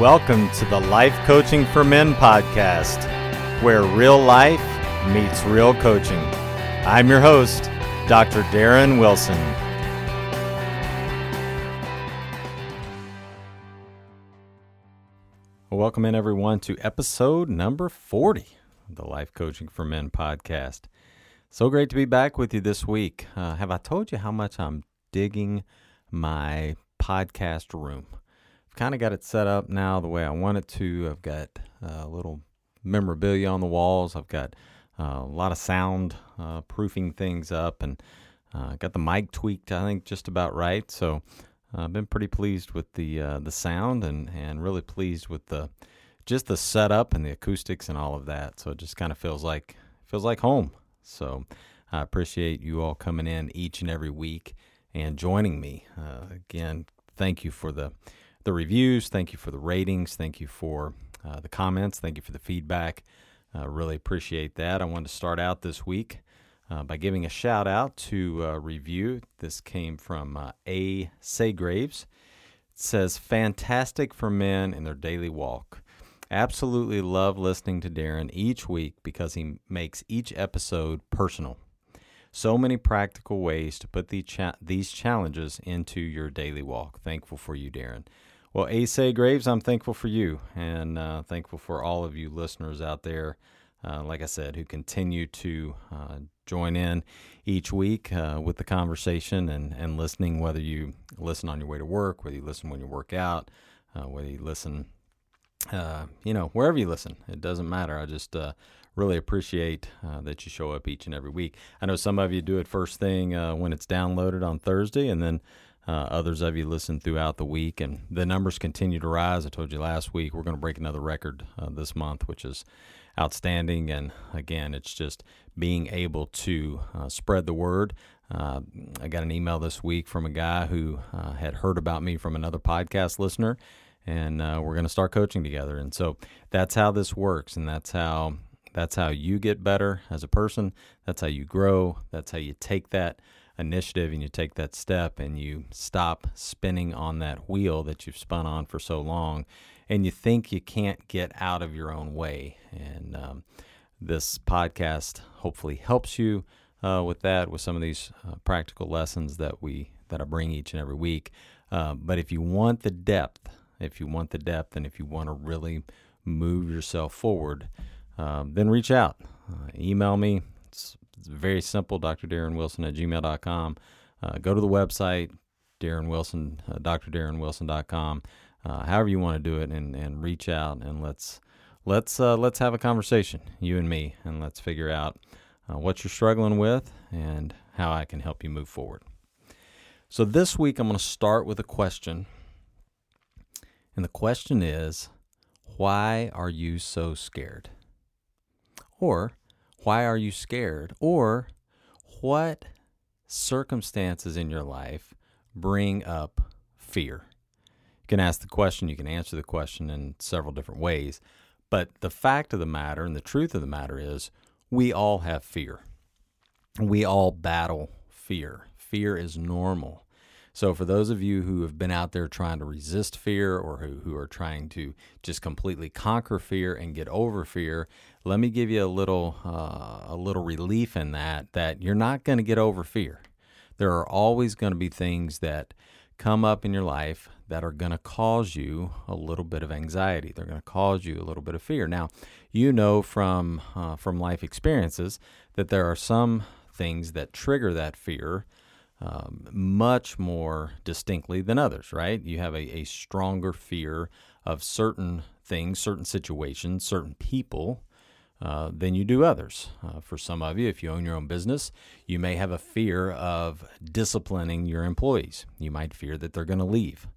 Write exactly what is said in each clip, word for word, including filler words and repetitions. Welcome to the Life Coaching for Men podcast, where real life meets real coaching. I'm your host, Doctor Darren Wilson. Welcome in, everyone, to episode number forty of the Life Coaching for Men podcast. So great to be back with you this week. Uh, have I told you how much I'm digging my podcast room? Kind of got it set up now the way I want it to. I've got a uh, little memorabilia on the walls. I've got uh, a lot of sound uh, proofing things up, and uh, got the mic tweaked, I think, just about right. So uh, I've been pretty pleased with the uh, the sound, and and really pleased with the just the setup and the acoustics and all of that. So it just kind of feels like feels like home. So I appreciate you all coming in each and every week and joining me. Uh, again, thank you for the. The reviews, thank you for the ratings, thank you for uh, the comments, thank you for the feedback. Uh, really appreciate that. I wanted to start out this week uh, by giving a shout out to a uh, review. This came from uh, A. Saygraves. It says, "Fantastic for men in their daily walk. Absolutely love listening to Darren each week because he makes each episode personal. So many practical ways to put the cha- these challenges into your daily walk. Thankful for you, Darren." Well, A. Saygraves, I'm thankful for you, and uh, thankful for all of you listeners out there, uh, like I said, who continue to uh, join in each week uh, with the conversation and, and listening, whether you listen on your way to work, whether you listen when you work out, uh, whether you listen, uh, you know, wherever you listen. It doesn't matter. I just uh, really appreciate uh, that you show up each and every week. I know some of you do it first thing uh, when it's downloaded on Thursday, and then Uh, others of you listen throughout the week, and the numbers continue to rise. I told you last week we're going to break another record uh, this month, which is outstanding. And again, it's just being able to uh, spread the word. Uh, I got an email this week from a guy who uh, had heard about me from another podcast listener, and uh, we're going to start coaching together. And so that's how this works, and that's how that's how you get better as a person. That's how you grow. That's how you take that initiative and you take that step and you stop spinning on that wheel that you've spun on for so long, and you think you can't get out of your own way. And um, this podcast hopefully helps you uh, with that, with some of these uh, practical lessons that we that I bring each and every week. Uh, but if you want the depth, if you want the depth, and if you want to really move yourself forward, um, then reach out, uh, email me. It's It's very simple, D R Darren Wilson at gmail dot com. Uh, go to the website, Darren Wilson, uh, D R Darren Wilson dot com. Uh, however you want to do it, and, and reach out, and let's let's uh, let's have a conversation, you and me, and let's figure out uh, what you're struggling with and how I can help you move forward. So this week I'm going to start with a question, and the question is, why are you so scared? Or why are you scared? Or what circumstances in your life bring up fear? You can ask the question, you can answer the question in several different ways. But the fact of the matter and the truth of the matter is we all have fear. We all battle fear. Fear is normal. So for those of you who have been out there trying to resist fear or who, who are trying to just completely conquer fear and get over fear, let me give you a little uh, a little relief in that, that you're not going to get over fear. There are always going to be things that come up in your life that are going to cause you a little bit of anxiety. They're going to cause you a little bit of fear. Now, you know from uh, from life experiences that there are some things that trigger that fear Um, much more distinctly than others, right? You have a, a stronger fear of certain things, certain situations, certain people uh, than you do others. Uh, for some of you, if you own your own business, you may have a fear of disciplining your employees. You might fear that they're going to leave,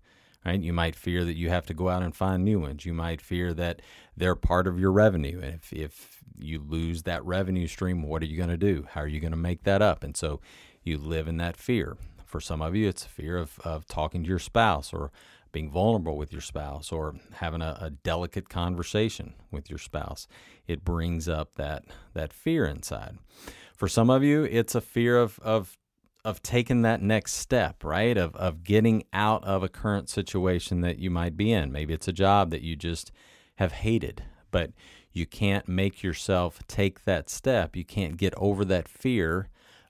right? You might fear that you have to go out and find new ones. You might fear that they're part of your revenue. And if, if you lose that revenue stream, what are you going to do? How are you going to make that up? And so you live in that fear. For some of you, it's a fear of, of talking to your spouse or being vulnerable with your spouse or having a, a delicate conversation with your spouse. It brings up that that fear inside. For some of you, it's a fear of of, of taking that next step, right? Of, of getting out of a current situation that you might be in. Maybe it's a job that you just have hated, but you can't make yourself take that step. You can't get over that fear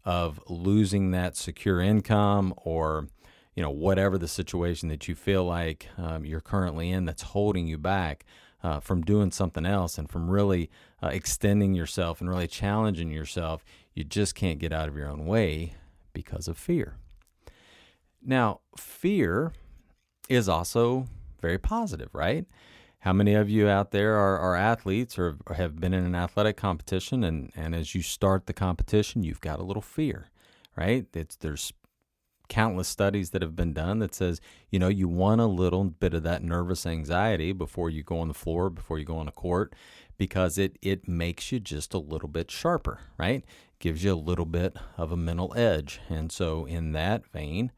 of losing that secure income or, you know, whatever the situation that you feel like um, you're currently in that's holding you back uh, from doing something else and from really uh, extending yourself and really challenging yourself. You just can't get out of your own way because of fear. Now, fear is also very positive, right? How many of you out there are, are athletes or have been in an athletic competition, and, and as you start the competition, you've got a little fear, right? It's, there's countless studies that have been done that says, you know, you want a little bit of that nervous anxiety before you go on the floor, before you go on a court, because it, it makes you just a little bit sharper, right? Gives you a little bit of a mental edge. And so in that vein,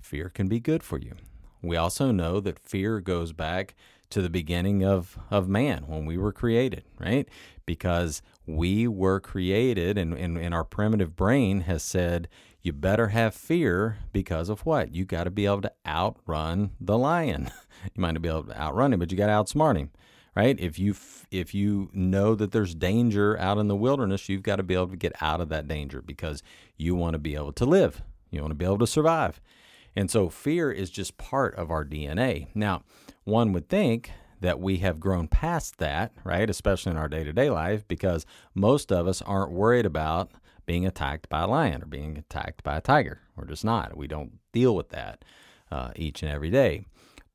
fear can be good for you. We also know that fear goes back to the beginning of, of man, when we were created, right? Because we were created, and, and, and our primitive brain has said, you better have fear because of what? You got to be able to outrun the lion. You might not be able to outrun him, but you got to outsmart him, right? If you if you know that there's danger out in the wilderness, you've got to be able to get out of that danger because you want to be able to live. You want to be able to survive. And so fear is just part of our D N A. Now, one would think that we have grown past that, right, especially in our day-to-day life, because most of us aren't worried about being attacked by a lion or being attacked by a tiger. We're just not. We don't deal with that uh, each and every day.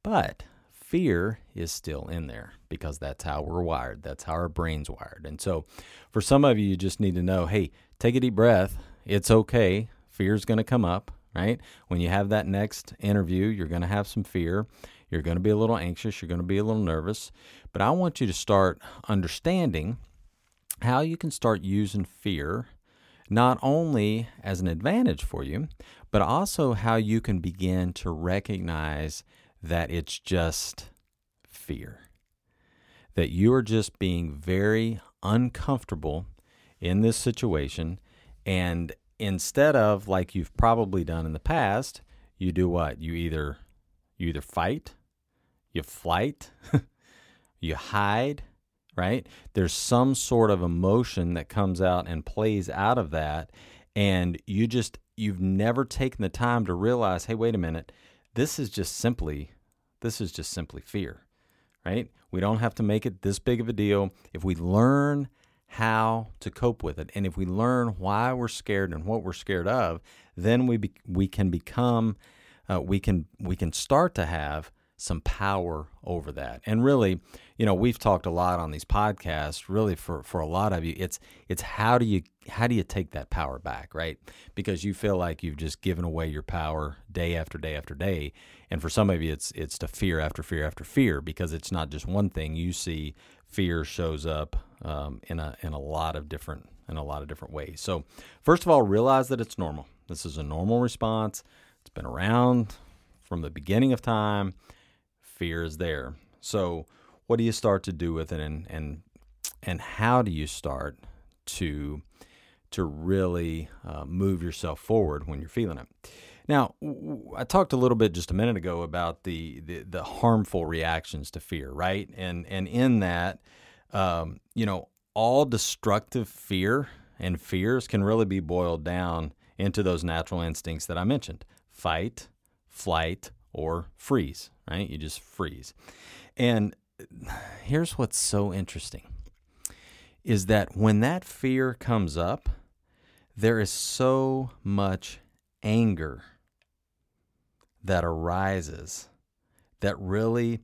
But fear is still in there because that's how we're wired. That's how our brain's wired. And so for some of you, you just need to know, hey, take a deep breath. It's okay. Fear's going to come up. Right? When you have that next interview, you're going to have some fear. You're going to be a little anxious. You're going to be a little nervous. But I want you to start understanding how you can start using fear not only as an advantage for you, but also how you can begin to recognize that it's just fear, that you are just being very uncomfortable in this situation, and instead of, like you've probably done in the past, you do what? You either you either fight, you flight, you hide, right? There's some sort of emotion that comes out and plays out of that, and you just, you've never taken the time to realize, hey, wait a minute, this is just simply, this is just simply fear, right? We don't have to make it this big of a deal. If we learn how to cope with it, and if we learn why we're scared and what we're scared of, then we be, we can become uh, we can we can start to have some power over that. And really, you know, we've talked a lot on these podcasts. Really, for, for a lot of you, it's it's how do you how do you take that power back, right? Because you feel like you've just given away your power day after day after day. And for some of you, it's it's to fear after fear after fear, because it's not just one thing. You see, fear shows up Um, in a in a lot of different in a lot of different ways. So, first of all, realize that it's normal. This is a normal response. It's been around from the beginning of time. fear is there. So what do you start to do with it, and and and how do you start to to really uh, move yourself forward when you're feeling it? Now, I talked a little bit just a minute ago about the the, the harmful reactions to fear, right? And and in that, um, you know, all destructive fear and fears can really be boiled down into those natural instincts that I mentioned: fight, flight, or freeze, right? You just freeze. And here's what's so interesting is that when that fear comes up, there is so much anger that arises that really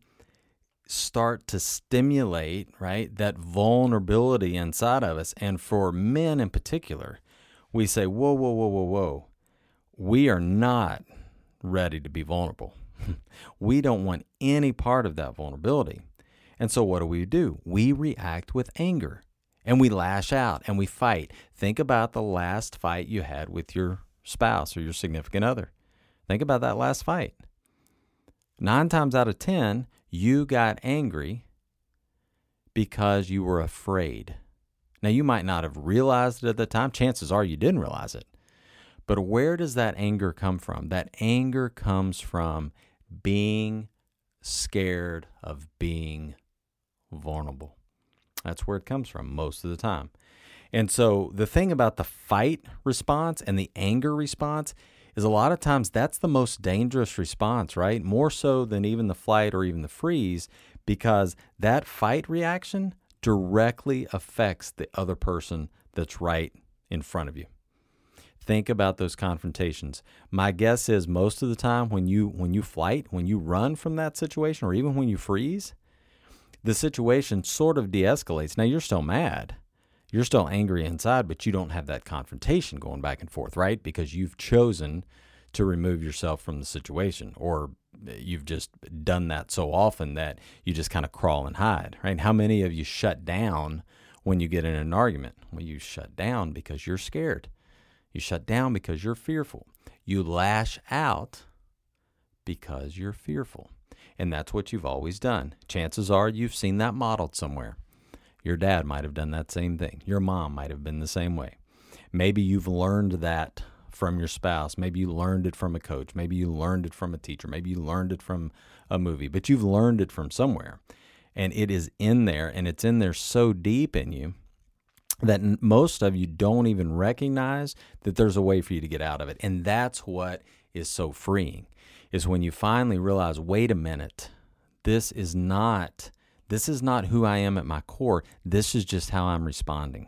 start to stimulate, right, that vulnerability inside of us. And for men in particular, we say, whoa, whoa, whoa, whoa, whoa. We are not ready to be vulnerable. We don't want any part of that vulnerability. And so what do we do? We react with anger, and we lash out, and we fight. Think about the last fight you had with your spouse or your significant other. Think about that last fight. Nine times out of ten, you got angry because you were afraid. Now, you might not have realized it at the time. Chances are you didn't realize it. But where does that anger come from? That anger comes from being scared of being vulnerable. That's where it comes from most of the time. And so the thing about the fight response and the anger response is a lot of times that's the most dangerous response, right? More so than even the flight or even the freeze, because that fight reaction directly affects the other person that's right in front of you. Think about those confrontations. My guess is most of the time when you when you flight, when you run from that situation, or even when you freeze, the situation sort of de-escalates. Now, you're still mad. You're still angry inside, but you don't have that confrontation going back and forth, right? Because you've chosen to remove yourself from the situation, or you've just done that so often that you just kind of crawl and hide, right? How many of you shut down when you get in an argument? Well, you shut down because you're scared. You shut down because you're fearful. You lash out because you're fearful. And that's what you've always done. Chances are you've seen that modeled somewhere. Your dad might have done that same thing. Your mom might have been the same way. Maybe you've learned that from your spouse. Maybe you learned it from a coach. Maybe you learned it from a teacher. Maybe you learned it from a movie. But you've learned it from somewhere. And it is in there, and it's in there so deep in you that most of you don't even recognize that there's a way for you to get out of it. And that's what is so freeing, is when you finally realize, wait a minute, this is not, this is not who I am at my core. This is just how I'm responding.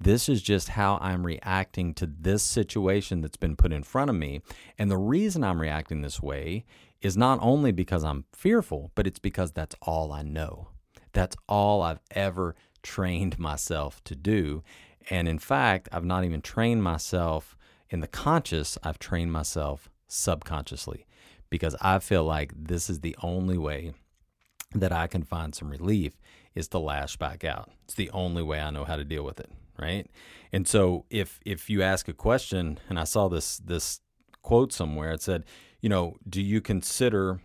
This is just how I'm reacting to this situation that's been put in front of me. And the reason I'm reacting this way is not only because I'm fearful, but it's because that's all I know. That's all I've ever trained myself to do. And in fact, I've not even trained myself in the conscious. I've trained myself subconsciously, because I feel like this is the only way that I can find some relief, is to lash back out. It's the only way I know how to deal with it, right? And so if if you ask a question, and I saw this this quote somewhere, it said, you know, do you consider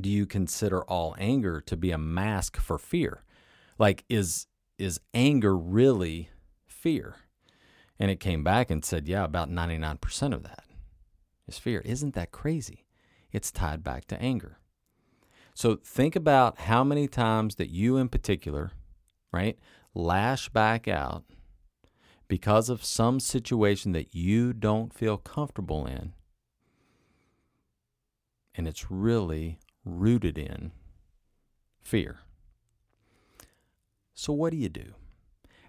do you consider all anger to be a mask for fear? Like, is is anger really fear? And it came back and said, yeah, about ninety-nine percent of that is fear. Isn't that crazy? It's tied back to anger. So think about how many times that you in particular, right, lash back out because of some situation that you don't feel comfortable in, and it's really rooted in fear. So what do you do?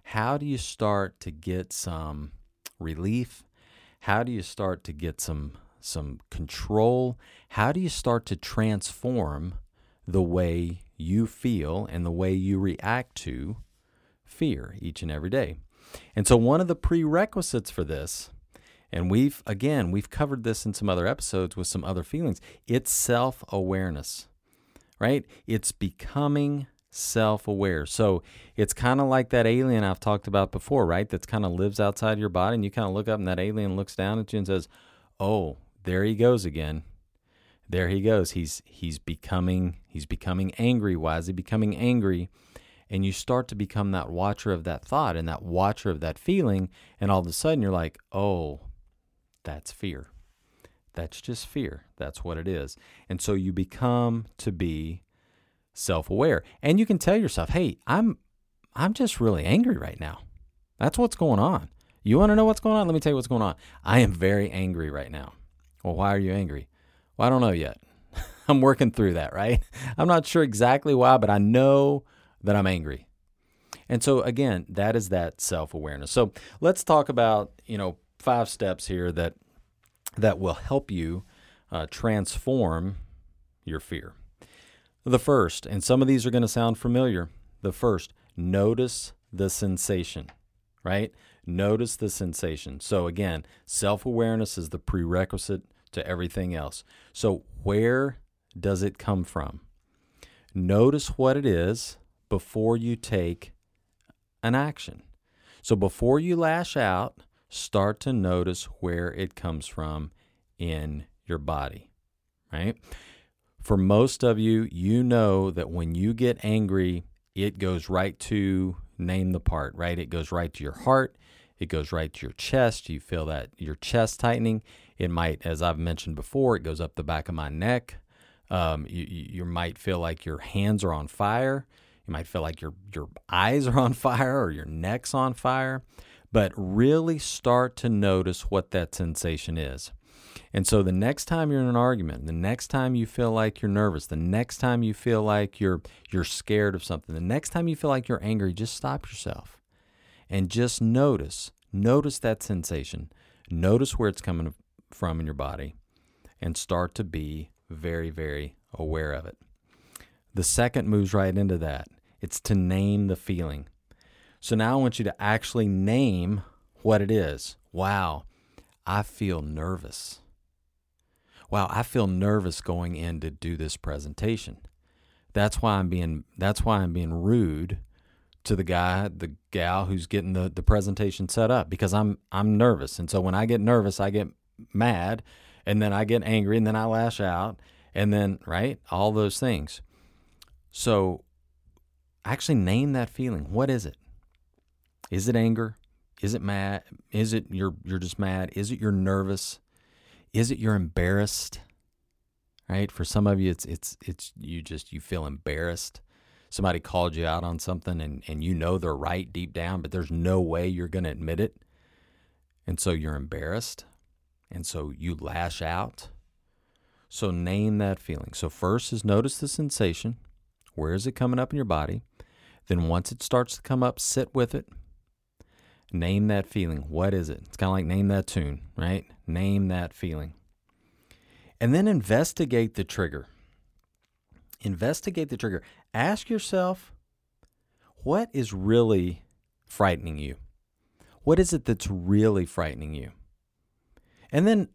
How do you start to get some relief? How do you start to get some some control? How do you start to transform the way you feel and the way you react to fear each and every day? And so one of the prerequisites for this, and we've, again, we've covered this in some other episodes with some other feelings, it's self-awareness, right? It's becoming self-aware. So it's kind of like that alien I've talked about before, right? That's kind of lives outside your body, and you kind of look up and that alien looks down at you and says, oh, there he goes again. there he goes. He's he's becoming he's becoming angry. Why is he becoming angry? And you start to become that watcher of that thought and that watcher of that feeling. And all of a sudden you're like, oh, that's fear. That's just fear. That's what it is. And so you become to be self-aware. And you can tell yourself, hey, I'm I'm just really angry right now. That's what's going on. You want to know what's going on? Let me tell you what's going on. I am very angry right now. Well, why are you angry? Well, I don't know yet. I'm working through that, right? I'm not sure exactly why, but I know that I'm angry. And so again, that is that self-awareness. So let's talk about, you know, five steps here that that will help you uh, transform your fear. The first, and some of these are going to sound familiar, the first, notice the sensation, right? Notice the sensation. So again, self-awareness is the prerequisite to everything else. So where does it come from? Notice what it is before you take an action. So before you lash out, start to notice where it comes from in your body, right? For most of you, you know that when you get angry, it goes right to, name the part, right? It goes right to your heart. It goes right to your chest. You feel that your chest tightening. It might, as I've mentioned before, it goes up the back of my neck. Um, you, you might feel like your hands are on fire. You might feel like your, your eyes are on fire or your neck's on fire. But really start to notice what that sensation is. And so the next time you're in an argument, the next time you feel like you're nervous, the next time you feel like you're you're scared of something, the next time you feel like you're angry, just stop yourself and just notice. Notice that sensation. Notice where it's coming from in your body and start to be very, very aware of it. The second moves right into that. It's to name the feeling. So now I want you to actually name what it is. Wow, I feel nervous. Wow, I feel nervous going in to do this presentation. That's why I'm being that's why I'm being rude to the guy, the gal who's getting the, the presentation set up, because I'm I'm nervous. And so when I get nervous, I get mad, and then I get angry, and then I lash out, and then, right? All those things. So actually name that feeling. What is it? Is it anger? Is it mad? Is it you're you're just mad? Is it you're nervous? Is it you're embarrassed? Right? For some of you, it's it's it's you just you feel embarrassed. Somebody called you out on something, and, and you know they're right deep down, but there's no way you're going to admit it, and so you're embarrassed, and so you lash out. So name that feeling. So first is notice the sensation. Where is it coming up in your body? Then once it starts to come up, sit with it. Name that feeling. What is it? It's kind of like name that tune, right? Name that feeling. And then investigate the trigger. Investigate the trigger. Ask yourself, what is really frightening you? What is it that's really frightening you? And then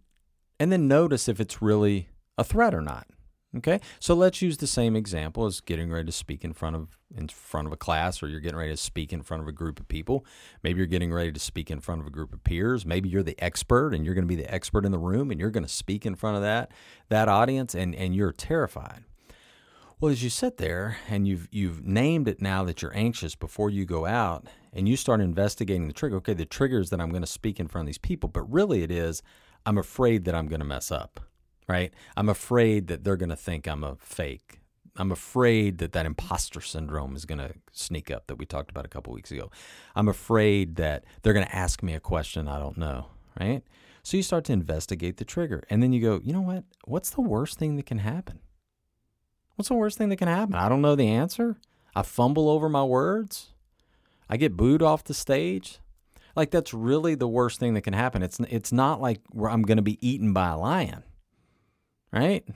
and then notice if it's really a threat or not. Okay? So let's use the same example as getting ready to speak in front of in front of a class, or you're getting ready to speak in front of a group of people. Maybe you're getting ready to speak in front of a group of peers. Maybe you're the expert and you're going to be the expert in the room, and you're going to speak in front of that that audience, and and you're terrified. Well, as you sit there and you've you've named it now that you're anxious before you go out, and you start investigating the trigger. Okay, the trigger is that I'm going to speak in front of these people, but really it is I'm afraid that I'm going to mess up. Right? I'm afraid that they're going to think I'm a fake. I'm afraid that that imposter syndrome is going to sneak up that we talked about a couple weeks ago. I'm afraid that they're going to ask me a question I don't know, right? So you start to investigate the trigger, and then you go, you know what? What's the worst thing that can happen? What's the worst thing that can happen? I don't know the answer. I fumble over my words. I get booed off the stage. Like, that's really the worst thing that can happen. It's it's not like where I'm going to be eaten by a lion. Right?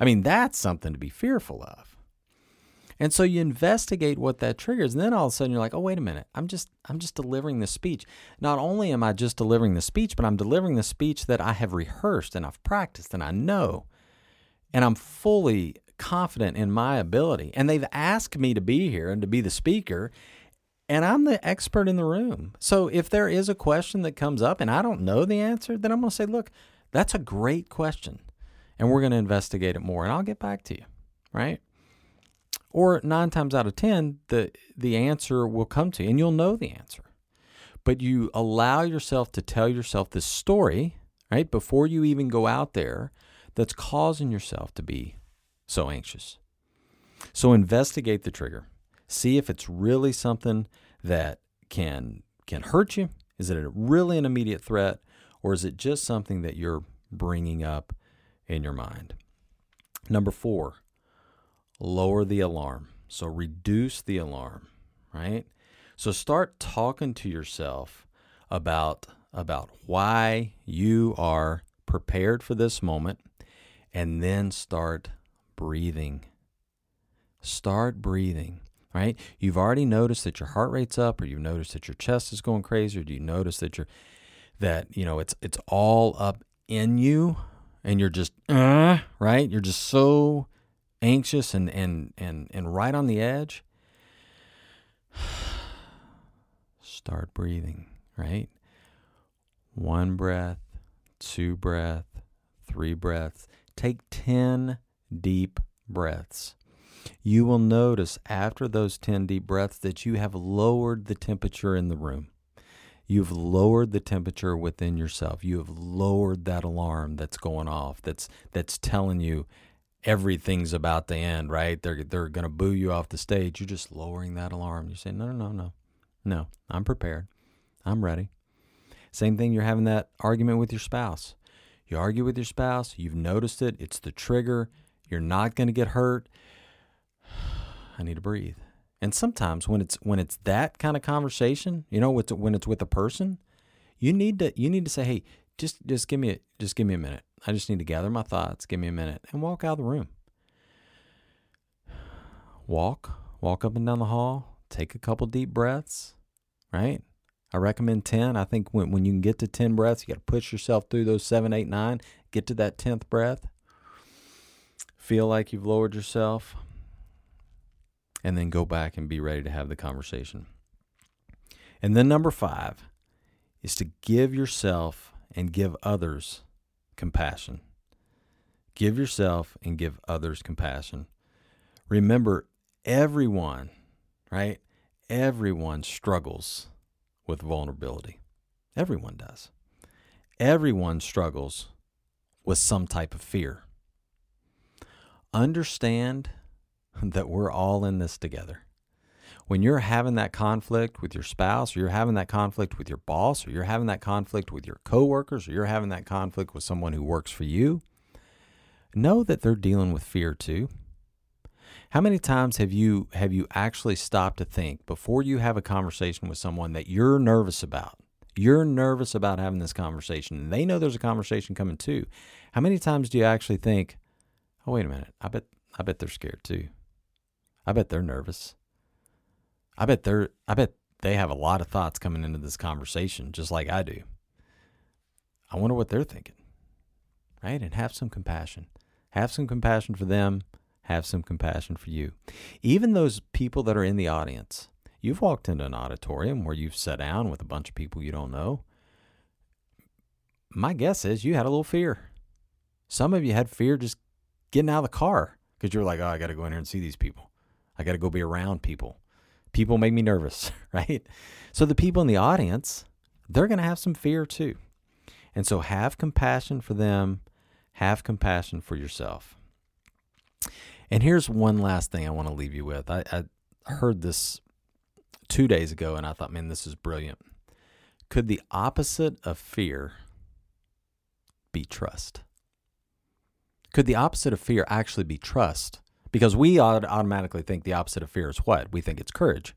I mean, that's something to be fearful of. And so you investigate what that triggers, and then all of a sudden you're like, oh, wait a minute, I'm just I'm just delivering this speech. Not only am I just delivering the speech, but I'm delivering the speech that I have rehearsed and I've practiced and I know, and I'm fully confident in my ability. And they've asked me to be here and to be the speaker, and I'm the expert in the room. So if there is a question that comes up and I don't know the answer, then I'm going to say, look, that's a great question. and we're going to investigate it more, and I'll get back to you, right? Or nine times out of ten, the the answer will come to you, and you'll know the answer. But you allow yourself to tell yourself this story, right, before you even go out there, that's causing yourself to be so anxious. So investigate the trigger. See if it's really something that can can hurt you. Is it really an immediate threat, or is it just something that you're bringing up in your mind? Number four, lower the alarm. So reduce the alarm, right? So start talking to yourself about, about why you are prepared for this moment, and then start breathing. Start breathing, right? You've already noticed that your heart rate's up, or you've noticed that your chest is going crazy, or do you notice that you're, that, you know, it's, it's all up in you, and you're just, uh, right? You're just so anxious and, and, and, and right on the edge. Start breathing, right? One breath, two breath, three breaths. Take ten deep breaths. You will notice after those ten deep breaths that you have lowered the temperature in the room. You've lowered the temperature within yourself. You have lowered that alarm that's going off, that's that's telling you everything's about to end, right? They're, they're going to boo you off the stage. You're just lowering that alarm. You say, no, no, no, no, no, I'm prepared. I'm ready. Same thing, you're having that argument with your spouse. You argue with your spouse. You've noticed it. It's the trigger. You're not going to get hurt. I need to breathe. And sometimes when it's when it's that kind of conversation, you know, it's, when it's with a person, you need to you need to say, hey, just just give me a, just give me a minute. I just need to gather my thoughts. Give me a minute, and walk out of the room. Walk, walk up and down the hall. Take a couple deep breaths. Right? I recommend ten. I think when when you can get to ten breaths, you got to push yourself through those seven, eight, nine. Get to that tenth breath. Feel like you've lowered yourself. And then go back and be ready to have the conversation. And then number five is to give yourself and give others compassion. Give yourself and give others compassion. Remember, everyone, right? Everyone struggles with vulnerability. Everyone does. Everyone struggles with some type of fear. Understand that we're all in this together. When you're having that conflict with your spouse, or you're having that conflict with your boss, or you're having that conflict with your coworkers, or you're having that conflict with someone who works for you, know that they're dealing with fear too. How many times have you have you actually stopped to think before you have a conversation with someone that you're nervous about? You're nervous about having this conversation, and they know there's a conversation coming too. How many times do you actually think, "Oh, wait a minute, I bet I bet they're scared too. I bet they're nervous. I bet they're, I bet they have a lot of thoughts coming into this conversation, just like I do. I wonder what they're thinking," right? And have some compassion. Have some compassion for them. Have some compassion for you. Even those people that are in the audience. You've walked into an auditorium where you've sat down with a bunch of people you don't know. My guess is you had a little fear. Some of you had fear just getting out of the car because you're like, oh, I got to go in here and see these people. I got to go be around people. People make me nervous, right? So the people in the audience, they're going to have some fear too. And so have compassion for them. Have compassion for yourself. And here's one last thing I want to leave you with. I, I heard this two days ago and I thought, man, this is brilliant. Could the opposite of fear be trust? Could the opposite of fear actually be trust? Because we automatically think the opposite of fear is what? We think it's courage,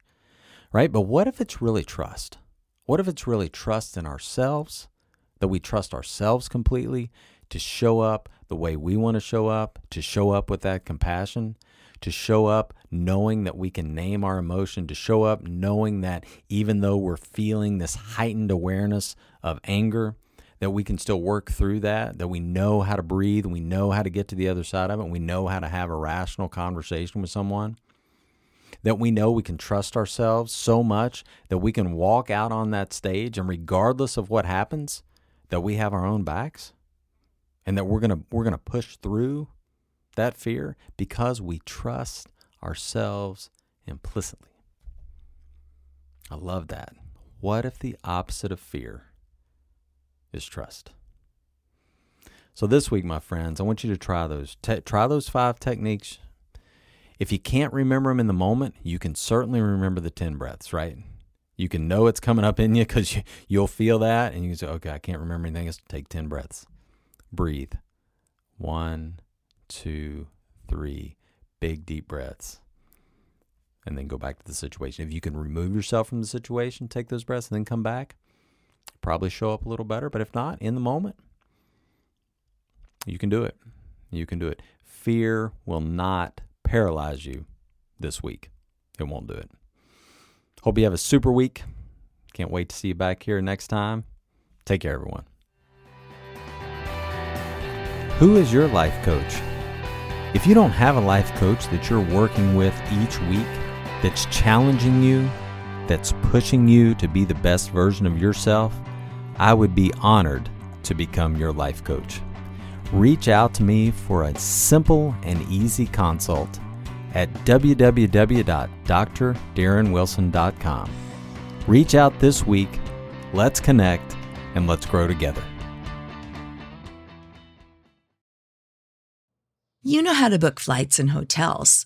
right? But what if it's really trust? What if it's really trust in ourselves, that we trust ourselves completely to show up the way we want to show up, to show up with that compassion, to show up knowing that we can name our emotion, to show up knowing that even though we're feeling this heightened awareness of anger, that we can still work through that, that we know how to breathe, we know how to get to the other side of it, we know how to have a rational conversation with someone, that we know we can trust ourselves so much that we can walk out on that stage and regardless of what happens, that we have our own backs, and that we're gonna we're gonna push through that fear because we trust ourselves implicitly. I love that. What if the opposite of fear is trust? So this week, my friends, I want you to try those. Te- try those five techniques. If you can't remember them in the moment, you can certainly remember the ten breaths, right? You can know it's coming up in you because you, you'll feel that, and you can say, okay, I can't remember anything. Let's take ten breaths. Breathe. One, two, three. Big, deep breaths. And then go back to the situation. If you can remove yourself from the situation, take those breaths, and then come back, probably show up a little better. But if not, in the moment, you can do it. You can do it. Fear will not paralyze you this week. It won't do it. Hope you have a super week. Can't wait to see you back here next time. Take care, everyone. Who is your life coach? If you don't have a life coach that you're working with each week, that's challenging you, that's pushing you to be the best version of yourself, I would be honored to become your life coach. Reach out to me for a simple and easy consult at w w w dot d r darren wilson dot com. Reach out this week, let's connect, and let's grow together. You know how to book flights and hotels.